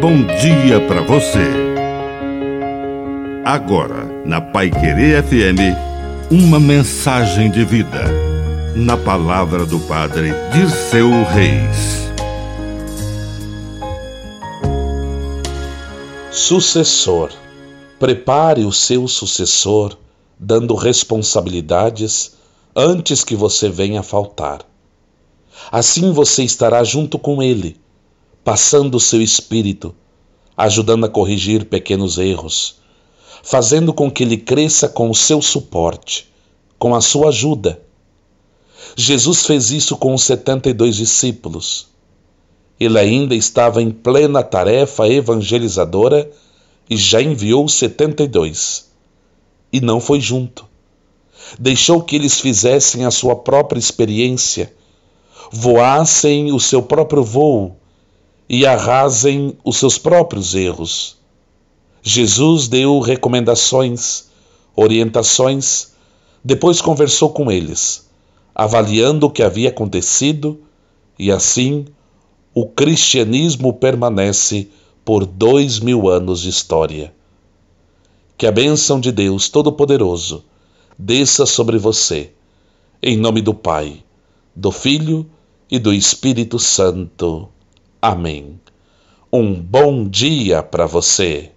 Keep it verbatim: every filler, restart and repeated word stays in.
bom dia para você. Agora, na Paiquerê F M, uma mensagem de vida. Na palavra do Padre Dirceu Reis. Sucessor. Prepare o seu sucessor, dando responsabilidades antes que você venha a faltar. Assim você estará junto com ele, passando o seu espírito, ajudando a corrigir pequenos erros, fazendo com que ele cresça com o seu suporte, com a sua ajuda. Jesus fez isso com os setenta e dois discípulos. Ele ainda estava em plena tarefa evangelizadora e já enviou os setenta e dois. E não foi junto. Deixou que eles fizessem a sua própria experiência, voassem o seu próprio voo e arrasem os seus próprios erros. Jesus deu recomendações, orientações, depois conversou com eles, avaliando o que havia acontecido, e assim o cristianismo permanece por dois mil anos de história. Que a bênção de Deus Todo-Poderoso desça sobre você, em nome do Pai, do Filho e do Espírito Santo. Amém. Um bom dia para você.